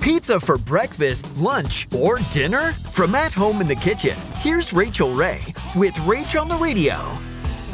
Pizza for breakfast, lunch, or dinner? From at home in the kitchen, here's Rachael Ray with Rachael on the Radio.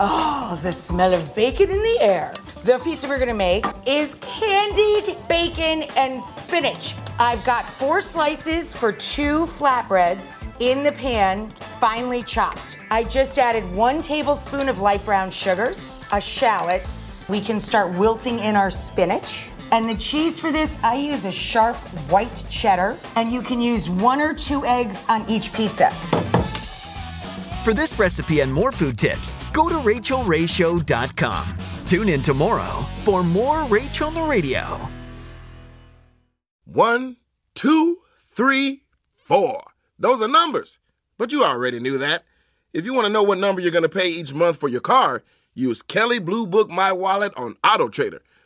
Oh, the smell of bacon in the air. The pizza we're gonna make is candied bacon and spinach. I've got 4 slices for 2 flatbreads in the pan, finely chopped. I just added 1 tablespoon of light brown sugar, a shallot. We can start wilting in our spinach. And the cheese for this, I use a sharp white cheddar, and you can use 1 or 2 eggs on each pizza. For this recipe and more food tips, go to RachaelRayShow.com. Tune in tomorrow for more Rachael on the Radio. 1, 2, 3, 4. Those are numbers, but you already knew that. If you want to know what number you're going to pay each month for your car, use Kelly Blue Book My Wallet on AutoTrader.